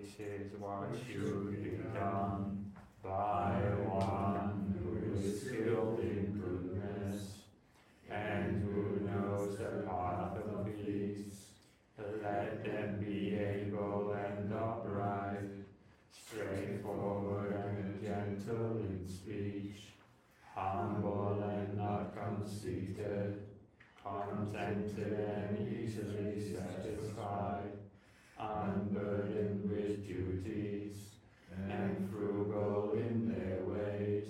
This is what should be done by one who is skilled in goodness and who knows the path of peace. Let them be able and upright, straightforward and gentle in speech, humble and not conceited, contented and easily satisfied, unburdened with duties, and frugal in their ways,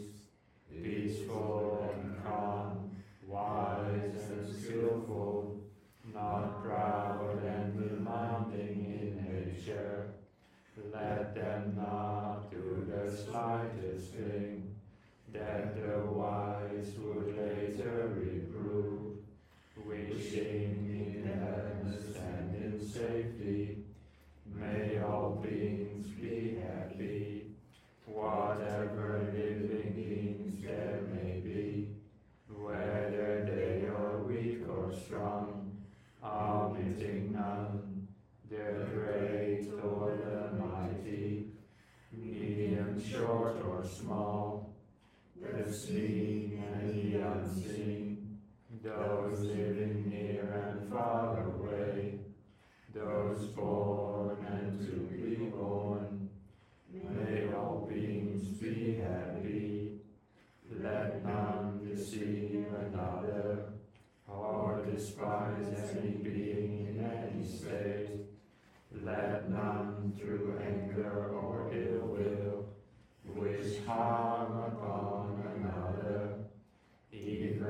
peaceful and calm, wise and skillful, not proud and demanding in nature. Let them not do the slightest thing that the wise would later reprove, wishing in happiness and in safety. May all beings be happy, whatever living beings there may be, whether they are weak or strong, omitting none, the great or the mighty, medium, short or small, the seen and the unseen, those living near and far away, those born and to be born, may all beings be happy. Let none deceive another, or despise any being in any state. Let none through anger or ill will wish harm upon another, even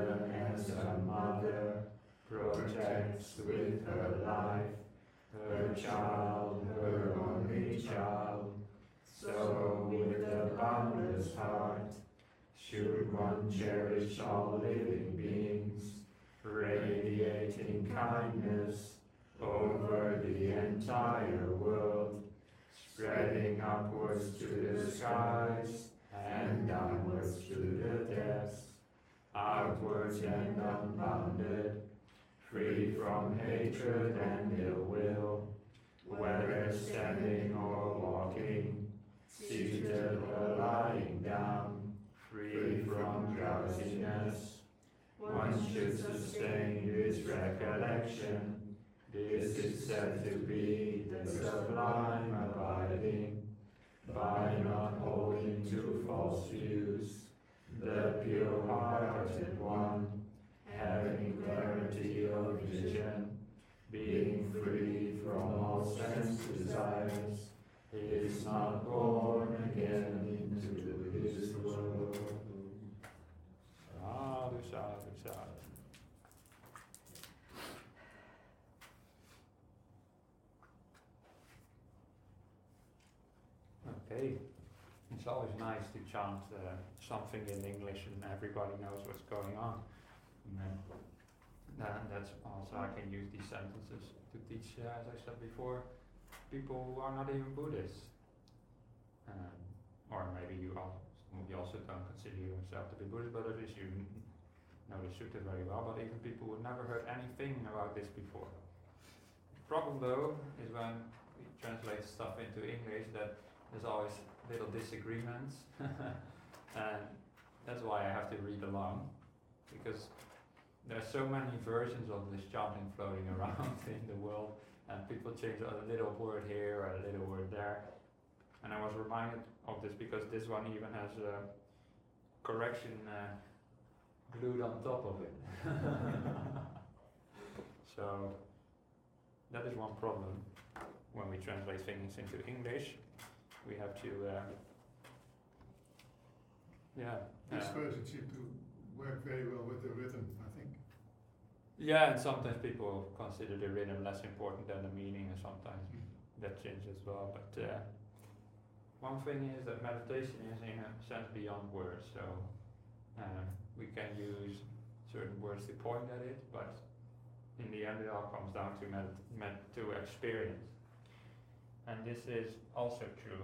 as a mother protects with her life her child, her only child, so with a boundless heart should one cherish all living beings, radiating kindness over the entire world, spreading upwards to the skies and downwards to the depths, outwards and unbounded, free from hatred and ill will, whether standing or walking, seated or lying down, free from drowsiness. One should sustain this recollection. This is said to be the sublime abiding, by not holding to false views, the pure-hearted one, having clarity of vision, being free from all sense desires, is not born again into this world. Sadhu, sadhu, sadhu. Okay, it's always nice to chant something in English and everybody knows what's going on. And that's also, I can use these sentences to teach, as I said before, people who are not even Buddhists. Or maybe you also don't consider yourself to be Buddhist, but at least you know the sutta very well. But even people who never heard anything about this before. The problem, though, is when we translate stuff into English that there's always little disagreements. And that's why I have to read along, because there's so many versions of this chanting floating around in the world, and people change a little word here or a little word there. And I was reminded of this because this one even has a correction glued on top of it. So that is one problem when we translate things into English. We have to This version seemed to work very well with the rhythm, I think. Yeah, and sometimes people consider the rhythm less important than the meaning, and sometimes that changes as well. But one thing is that meditation is in a sense beyond words, so we can use certain words to point at it, but in the end it all comes down to experience. And this is also true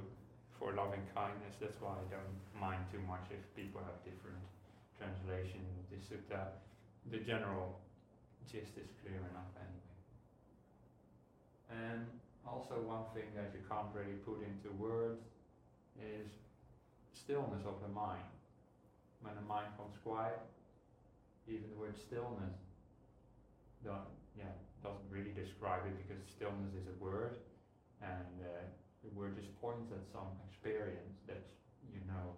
for loving kindness. That's why I don't mind too much if people have different translation of the sutta. The general gist is clear enough anyway. And also also one thing that you can't really put into words is stillness of the mind. When the mind comes quiet, even the word stillness doesn't really describe it, because stillness is a word, and the word just points at some experience that you know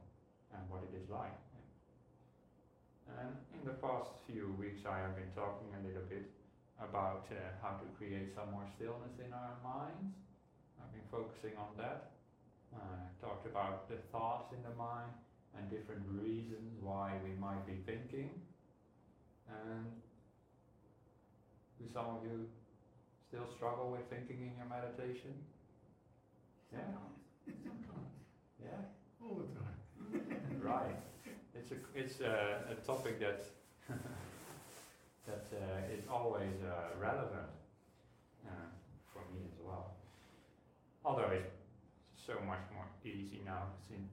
and what it is like. And in the past few weeks I have been talking a little bit about how to create some more stillness in our minds. I've been focusing on that. I talked about the thoughts in the mind and different reasons why we might be thinking. And do some of you still struggle with thinking in your meditation? Yeah? All the time. Right. It's a topic that is always relevant for me as well. Although it's so much more easy now since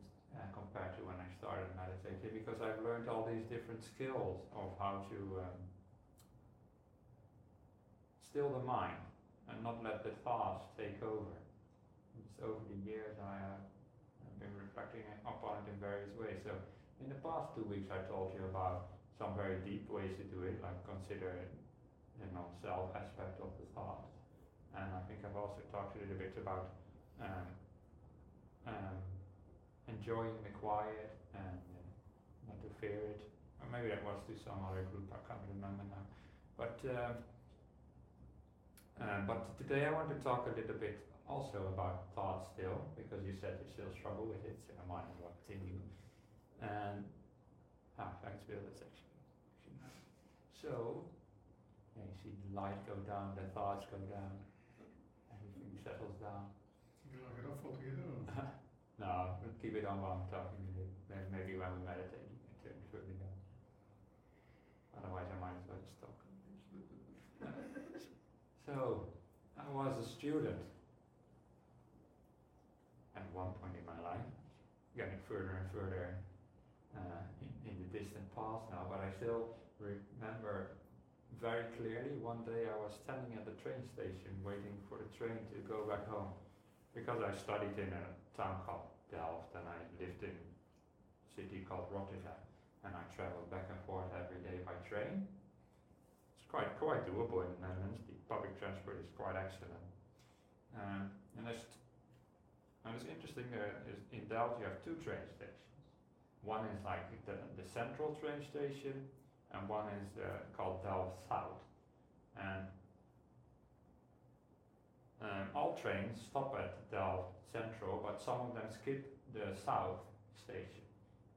compared to when I started meditating, because I've learned all these different skills of how to still the mind and not let the thoughts take over. It's over the years I have been reflecting upon it in various ways. So in the past 2 weeks I told you about some very deep ways to do it, like consider the non-self aspect of the thought. And I think I've also talked a little bit about enjoying the quiet and not to fear it. Or maybe that was to some other group, I can't remember now. But today I want to talk a little bit also about thought still, because you said you still struggle with it, so I might as well continue. And thanks Bill, that's actually nice. So, yeah, you see the light go down, the thoughts go down, everything settles down. You like it up for together? No, we'll keep it on while I'm talking to you. Maybe when we meditate you can turn it further down. Otherwise I might as well just talk. So, I was a student at one point in my life, getting further and further in the distant past now, but I still remember very clearly one day I was standing at the train station waiting for the train to go back home, because I studied in a town called Delft and I lived in a city called Rotterdam, and I traveled back and forth every day by train. It's quite doable in the Netherlands. The public transport is quite excellent. And it's interesting that in Delft you have two train stations. One is like the central train station, and one is called Delft South. And all trains stop at Delft Central, but some of them skip the South station.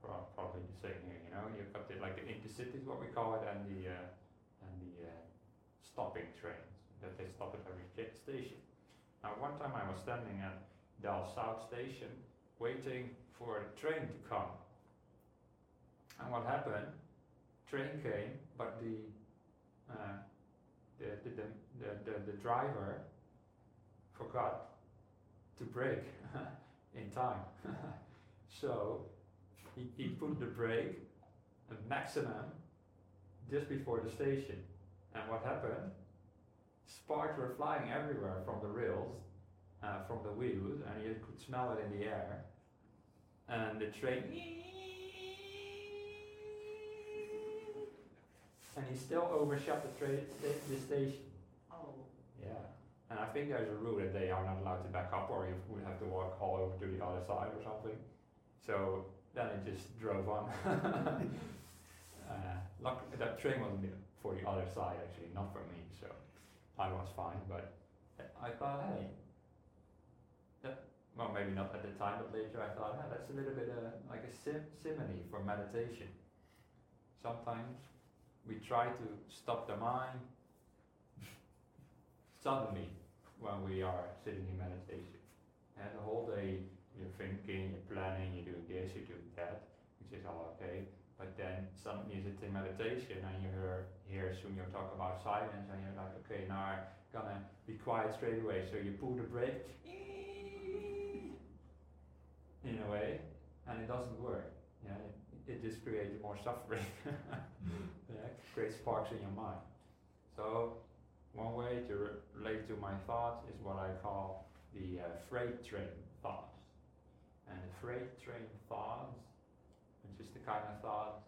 Probably the same here, you know. You've got the intercities, what we call it, and the stopping trains that they stop at every station. Now, one time I was standing at Delft South station waiting for a train to come, and what happened? Train came, but the driver forgot to brake in time. So he put the brake at maximum just before the station, and what happened? Sparks were flying everywhere from the rails, from the wheels, and you could smell it in the air. And the train, and he still overshot the station. Oh. Yeah. And I think there's a rule that they are not allowed to back up, or you would have to walk all over to the other side or something. So then it just drove on. That train was for the other side actually, not for me, so I was fine. But I thought, hey, well, maybe not at the time, but later I thought, hey, that's a little bit like a simile for meditation. Sometimes we try to stop the mind suddenly when we are sitting in meditation. And the whole day you're thinking, you're planning, you're doing this, you're doing that, which is all okay. But then suddenly you sit in meditation and you hear Sunyo talk about silence, and you're like, okay, now I'm gonna be quiet straight away. So you pull the brake in a way, and it doesn't work. Yeah, it just creates more suffering. Creates sparks in your mind. So one way to relate to my thoughts is what I call the freight train thoughts. And the freight train thoughts are just the kind of thoughts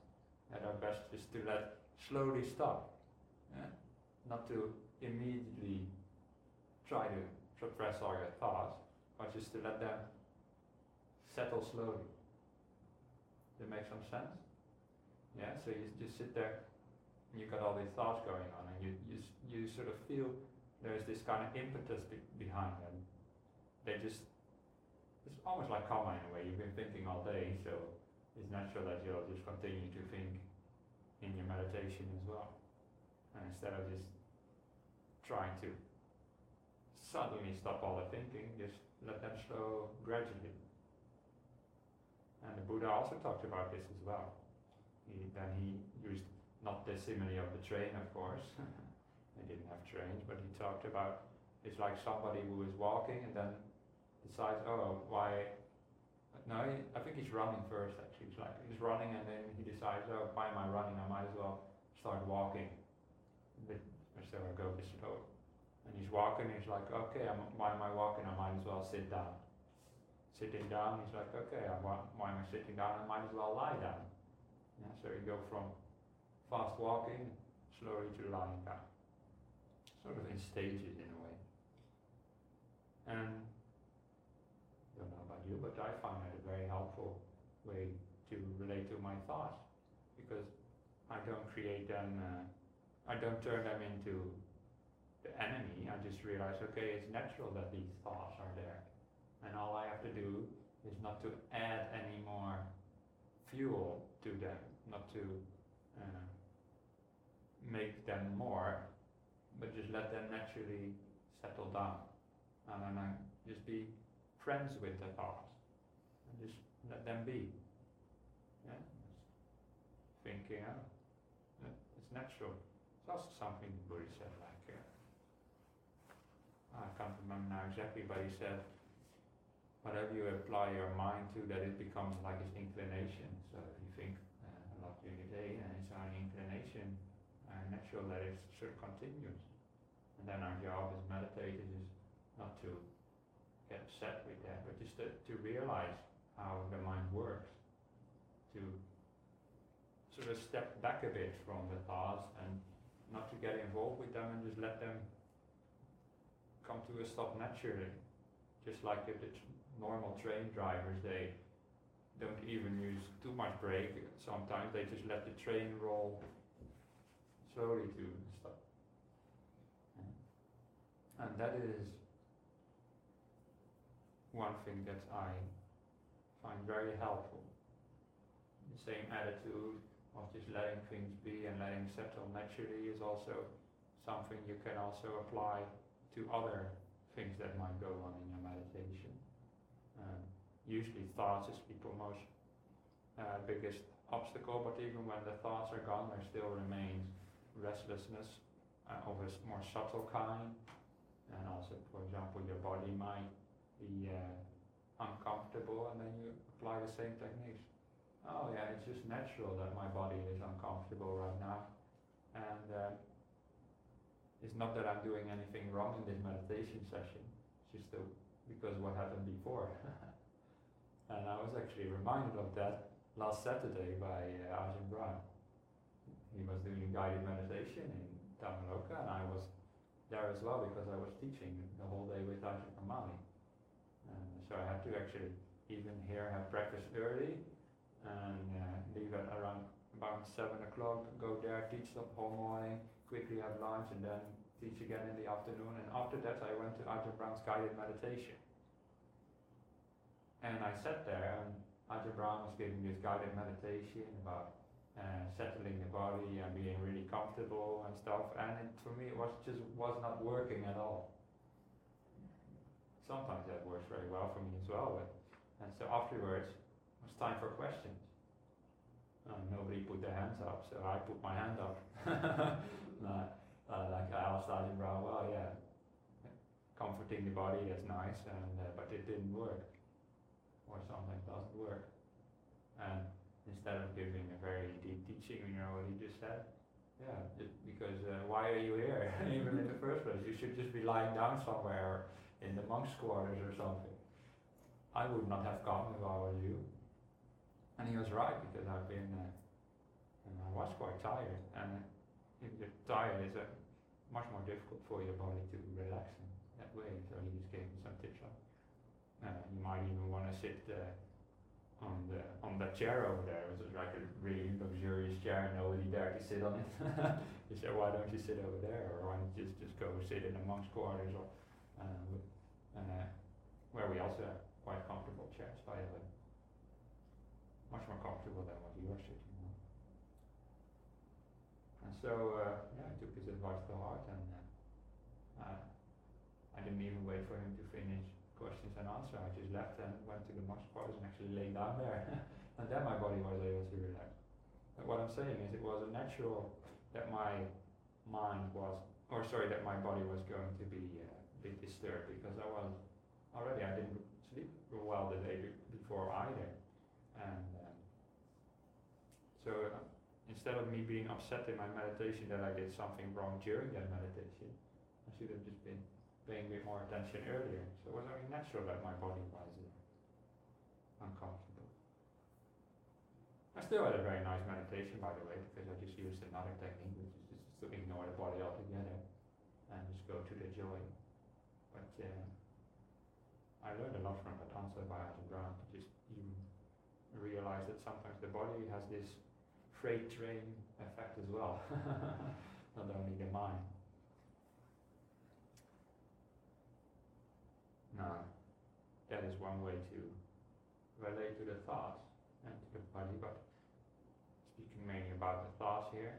that are best just to let slowly stop. Yeah? Not to immediately try to suppress all your thoughts, but just to let them settle slowly. Does that make some sense? Yeah, so you just sit there and you've got all these thoughts going on, and you sort of feel there's this kind of impetus behind them. It's almost like karma in a way. You've been thinking all day, so it's natural that you'll just continue to think in your meditation as well. And instead of just trying to suddenly stop all the thinking, just let them slow gradually. And the Buddha also talked about this as well. He used not the simile of the train, of course. They didn't have trains, but he talked about it's like somebody who is walking and then decides, oh, why? No, I think he's running first. Actually, he's running, and then he decides, oh, why am I running? I might as well start walking. So I go this road. And he's walking, he's like, okay, why am I walking? I might as well sit down. Sitting down, he's like, okay, why am I sitting down? I might as well lie down. Yeah, so you go from fast walking slowly to lying down. Sort of in stages in a way. And I don't know about you, but I find that a very helpful way to relate to my thoughts, because I don't create them. I don't turn them into the enemy. I just realize, okay, it's natural that these thoughts are there, and all I have to do is not to add any more fuel to them, not to make them more, but just let them naturally settle down, and then I just be friends with the thoughts, and just let them be. Yeah, just thinking out. Yeah? It's natural. It's also something the Buddha said, like, I can't remember now exactly, but he said, whatever you apply your mind to, that it becomes like its inclination. So if you think a lot during the day, and it's an inclination, natural that it sort of continues. And then our job as meditators is not to get upset with that, but just to realize how the mind works, to sort of step back a bit from the thoughts and not to get involved with them, and just let them come to a stop naturally. Just like if the normal train drivers, they don't even use too much brake. Sometimes they just let the train roll slowly to a stop. And that is one thing that I find very helpful. The same attitude of just letting things be and letting settle naturally is also something you can also apply to other things that might go on in your meditation. Usually thoughts is people's most biggest obstacle, but even when the thoughts are gone, there still remains restlessness of a more subtle kind, and also, for example, your body might be uncomfortable, and then you apply the same techniques. Oh yeah, it's just natural that my body is uncomfortable right now, and it's not that I'm doing anything wrong in this meditation session, it's just because what happened before. And I was actually reminded of that last Saturday by Ajahn Brahm. He was doing a guided meditation in Tamiloka, and I was there as well because I was teaching the whole day with Ajahn Brahmali. So I had to actually even here have breakfast early, and leave at around about 7 o'clock, go there, teach the whole morning, quickly have lunch, and then teach again in the afternoon. And after that I went to Ajahn Brahm's guided meditation. And I sat there, and Ajahn Brahm was giving this guided meditation about settling the body and being really comfortable and stuff, and for me it was not working at all. Sometimes that works very well for me as well, and so afterwards it was time for questions. Nobody put their hands up, so I put my hand up. Like I asked Ajahn Brahm, well, yeah, comforting the body, that's nice, and but it didn't work, or something doesn't work. And instead of giving a very deep teaching, you know what he just said? Yeah, just because why are you here? Even in the first place, you should just be lying down somewhere, in the monks' quarters or something. I would not have come if I was you. And he was right, because I've been, and I was quite tired. And if you're tired, it's much more difficult for your body to relax in that way. So he just gave me some tips on. You might even want to sit on the chair over there. It was like a really luxurious chair and nobody dared to sit on it. He said, why don't you sit over there? Or why don't you just go sit in the monks' quarters, or where we also have quite comfortable chairs, by the way. Much more comfortable than what you are sitting on. And so I took his advice to heart, and I didn't even wait for him to finish questions and answer. I just left and went to the monks' quarters and actually lay down there. And then my body was able to relax. But what I'm saying is, it was a natural that my body was going to be a bit disturbed, because I didn't sleep well the day before either. And so instead of me being upset in my meditation that I did something wrong during that meditation, I should have just been paying a bit more attention earlier. So it was only natural that my body was uncomfortable. I still had a very nice meditation, by the way, because I just used another technique, which is just to ignore the body altogether and just go to the joy. But I learned a lot from that answer by Ajahn Brahm, to just even realize that sometimes the body has this freight train effect as well, not only the mind. Now, that is one way to relate to the thoughts and to the body, but speaking mainly about the thoughts here,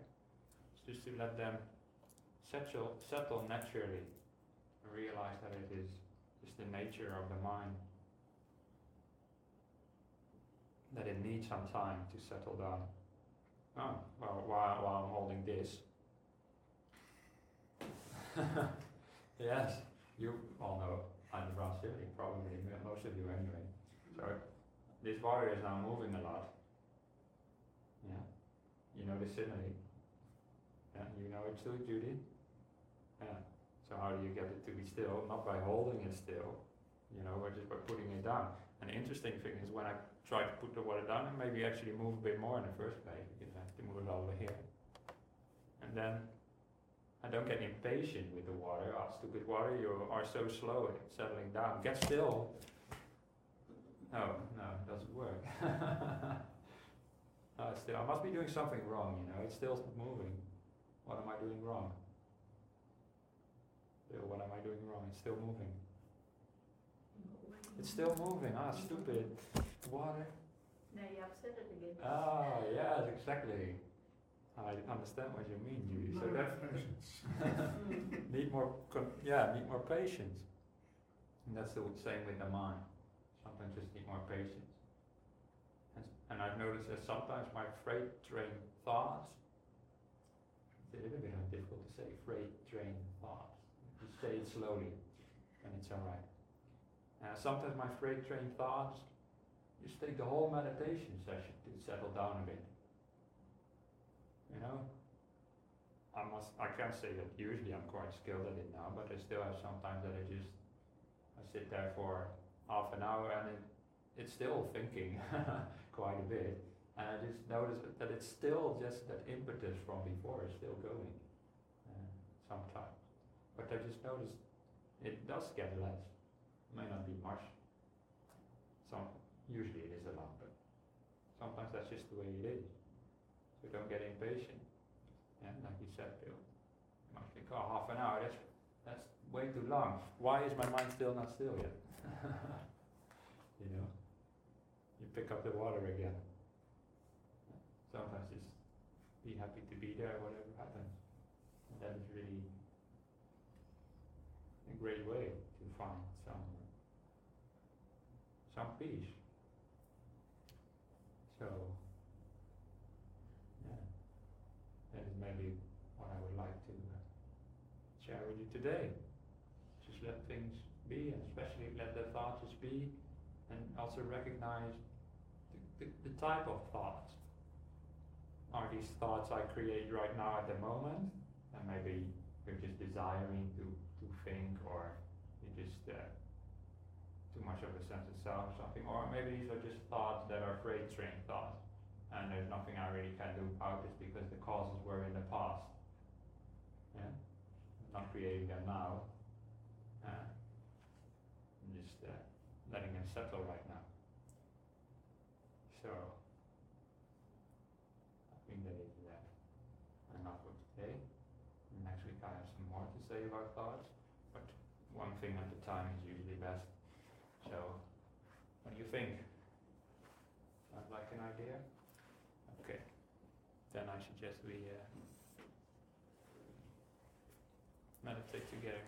it's just to let them settle naturally and realize that it is just the nature of the mind, that it needs some time to settle down. Oh, well, while I'm holding this. Yes, you all know Ajahn Brahm sitting, probably most of you anyway. So this water is now moving a lot. Yeah, you know the simile. Yeah, you know it too, Judy. Yeah. So how do you get it to be still? Not by holding it still, but just by putting it down. And the interesting thing is, when I try to put the water down and maybe actually move a bit more in the first place, because I have to move it all over here. And then I don't get impatient with the water. Oh, stupid water, you are so slow at settling down. Get still. No, it doesn't work. Still, I must be doing something wrong, it's still moving. What am I doing wrong? Still, what am I doing wrong? It's still moving. It's still moving, stupid. Water. No, you upset it again. Yes, exactly. I understand what you mean, Judy. So that's patience. Need more patience. And that's the same with the mind. Sometimes just need more patience. And I've noticed that sometimes my freight train thoughts, it's a little bit difficult to say freight train thoughts. You say it slowly and it's alright. Sometimes my freight train thoughts just take the whole meditation session to settle down a bit. I can't say that usually I'm quite skilled at it now, but I still have sometimes that I sit there for half an hour and it's still thinking quite a bit, and I just notice that it's still just that impetus from before is still going sometimes, but I just noticed it does get less. It may not be much. Usually it is a lot, but sometimes that's just the way it is. So don't get impatient. And like you said, Bill, you might think, half an hour, that's way too long. Why is my mind still not still yet? You pick up the water again. Sometimes just be happy to be there, whatever happens. And that is really a great way to find some peace. So, that is maybe what I would like to share with you today. Just let things be, and especially let the thoughts just be, and also recognize the type of thoughts. Are these thoughts I create right now at the moment? And maybe you're just desiring to think, or just too much of a sense of self or something, or maybe these are just thoughts that are freight train thoughts, and there's nothing I really can do about this because the causes were in the past. Yeah? I'm not creating them now. I'm just letting them settle right now. So I think that is enough for today. Next week I have some more to say about thoughts, but one thing at a time is usually best. So, what do you think? Sounds like an idea? Okay. Then I suggest we meditate together.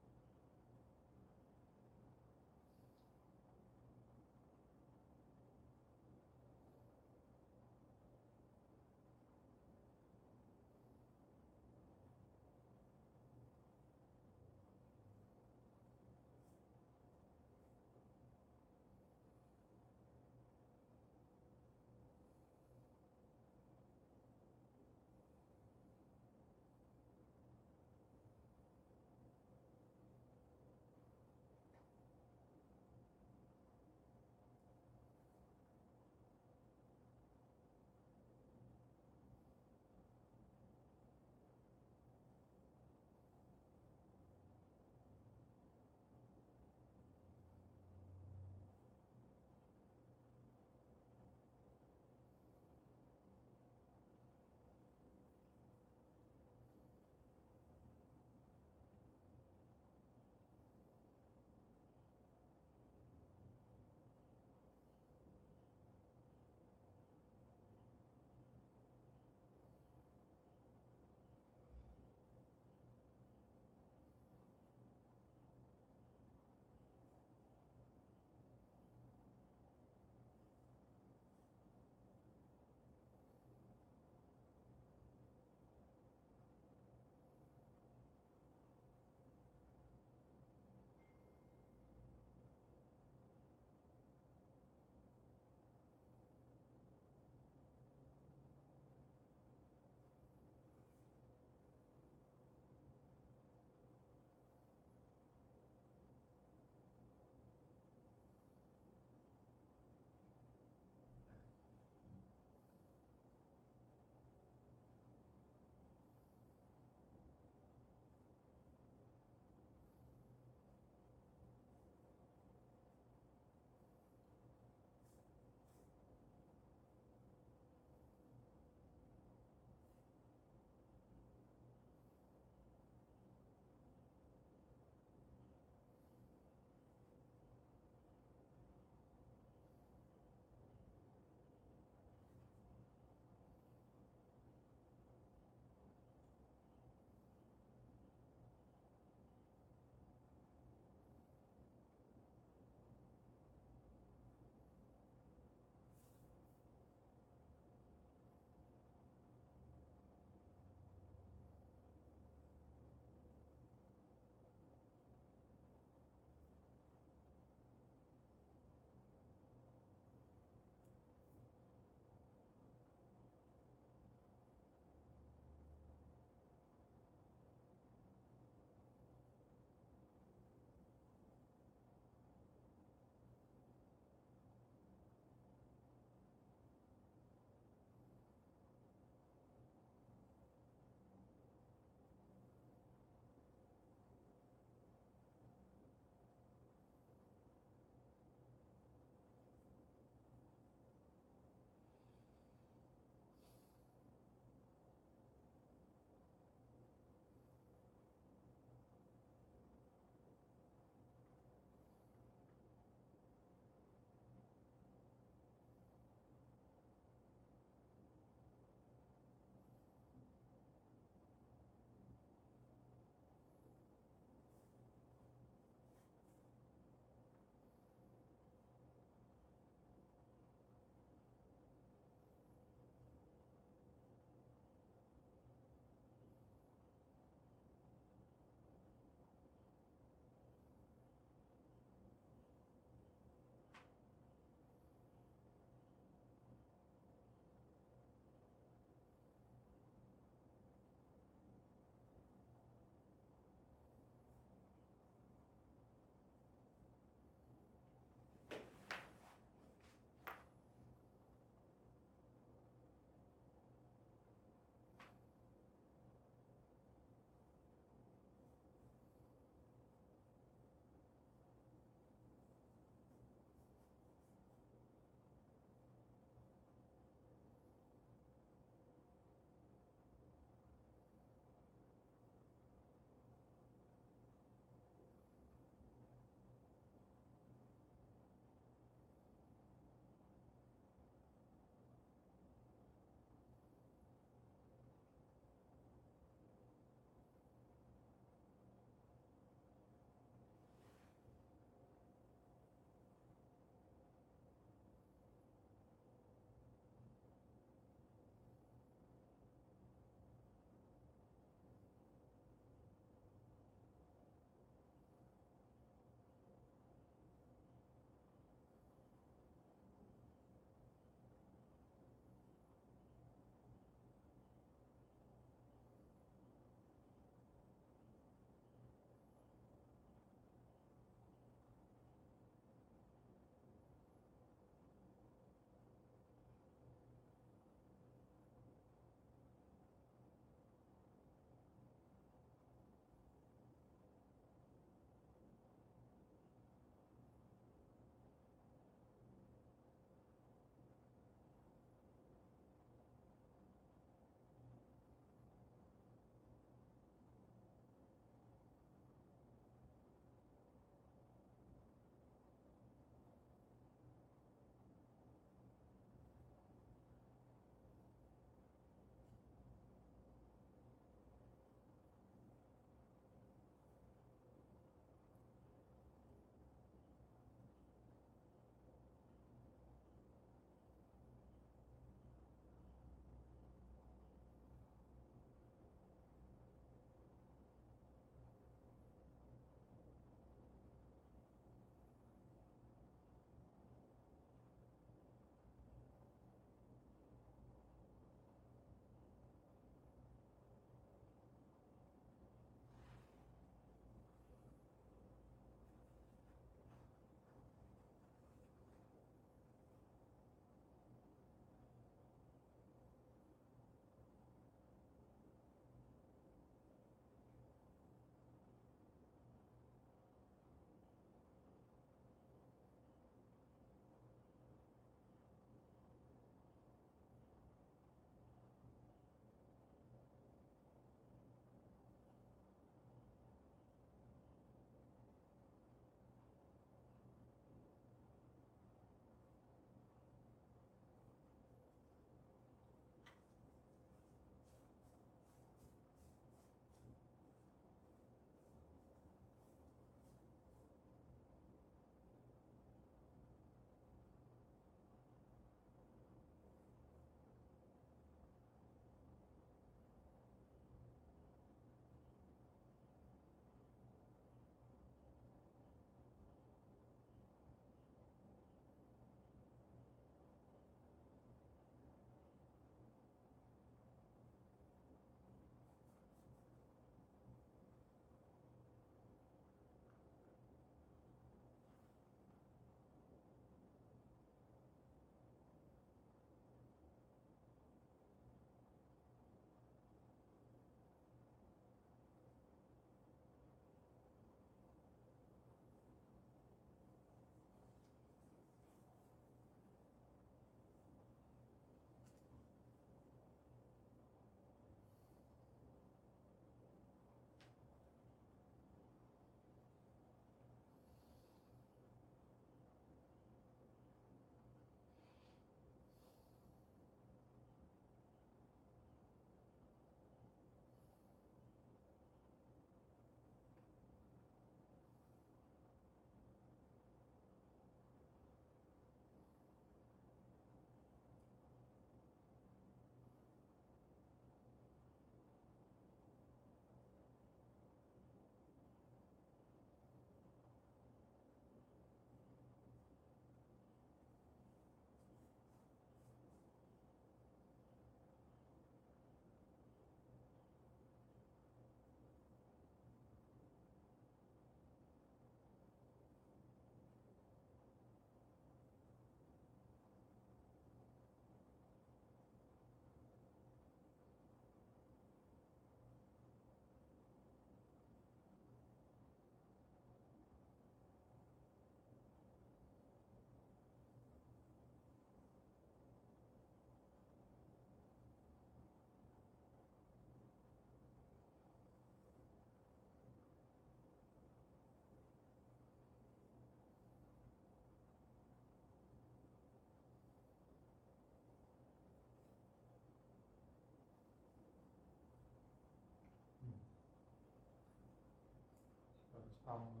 found another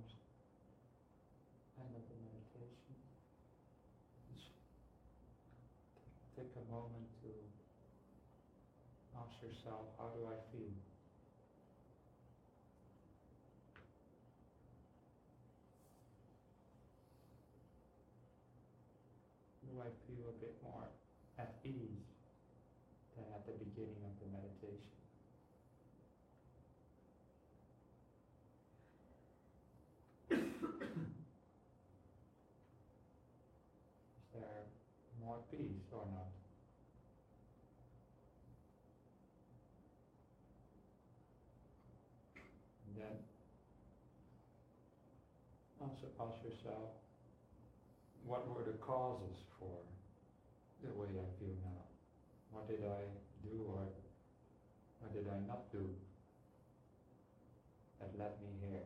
meditation. Just take a moment to ask yourself, how do I feel? Do I feel a bit more at ease than at the beginning of the meditation? Is there more peace or not? And then also ask yourself, what were the causes for the way I feel now? What did I do or what did I not do that led me here?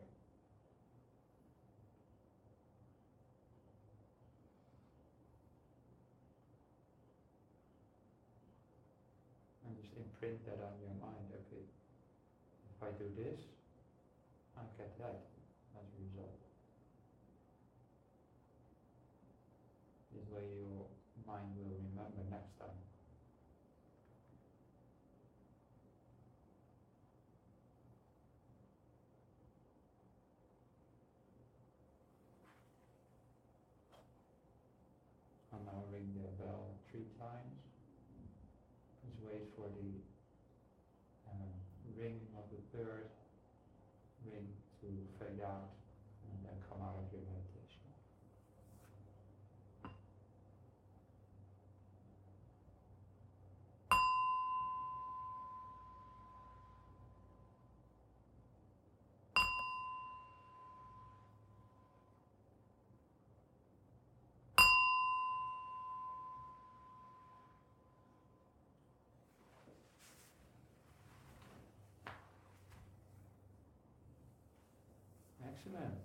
And just imprint that on your mind. Okay, if I do this, I get that as a result. This way your mind will remember next time. I'll now ring the bell 3 times. Just wait for the ring of the third ring to fade out and then come out of your meditation. Excellent.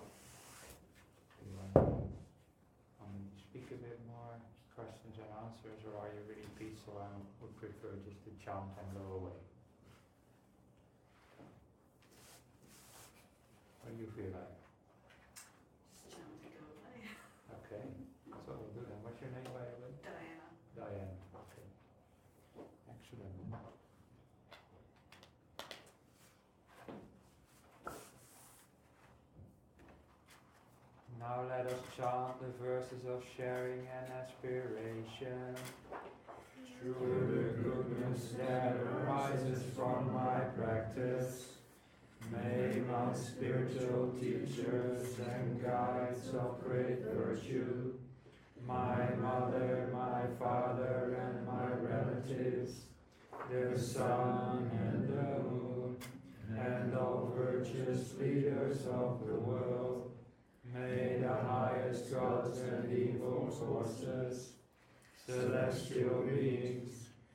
Do you want to speak a bit more, questions and answers, or are you really peaceful and would prefer just to chant and go away? What do you feel like? Just chant and go away. Okay, that's what we'll do then. What's your name, by the way? Diana. Diana, okay. Excellent. Now let us chant the verses of sharing and aspiration. Through the goodness that arises from my practice, may my spiritual teachers and guides of great virtue, my mother, my father, and my relatives, the sun and the moon, and all virtuous leaders of the world, may the highest gods and evil forces, celestial beings,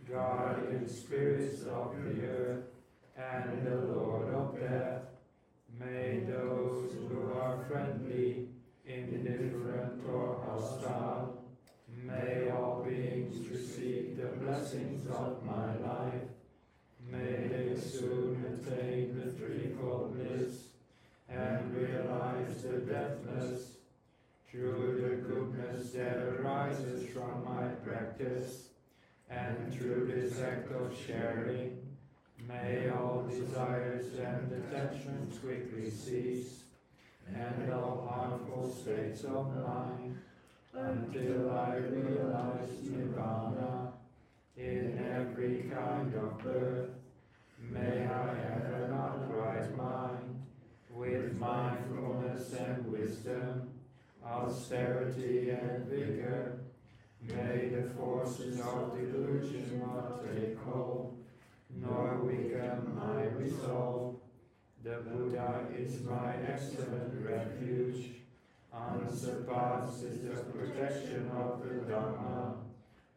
guardian spirits of the earth, and the Lord of death, may those who are friendly, indifferent or hostile, may all beings receive the blessings of my life. May they soon attain the threefold bliss and realize the deathless. Through the goodness that arises from my practice and through this act of sharing, may all desires and attachments quickly cease, and all harmful states of mind, until I realize Nirvana in every kind of birth. May I have an upright mind, with mindfulness and wisdom, austerity and vigor. May the forces of delusion not take hold, nor weaken my resolve. The Buddha is my excellent refuge. Unsurpassed is the protection of the Dharma.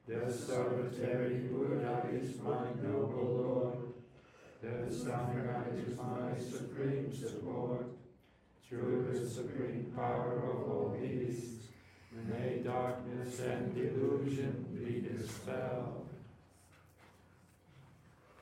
The solitary Buddha is my noble Lord. The Sangha is my supreme support. Through the supreme power of all these, may darkness and delusion be dispelled.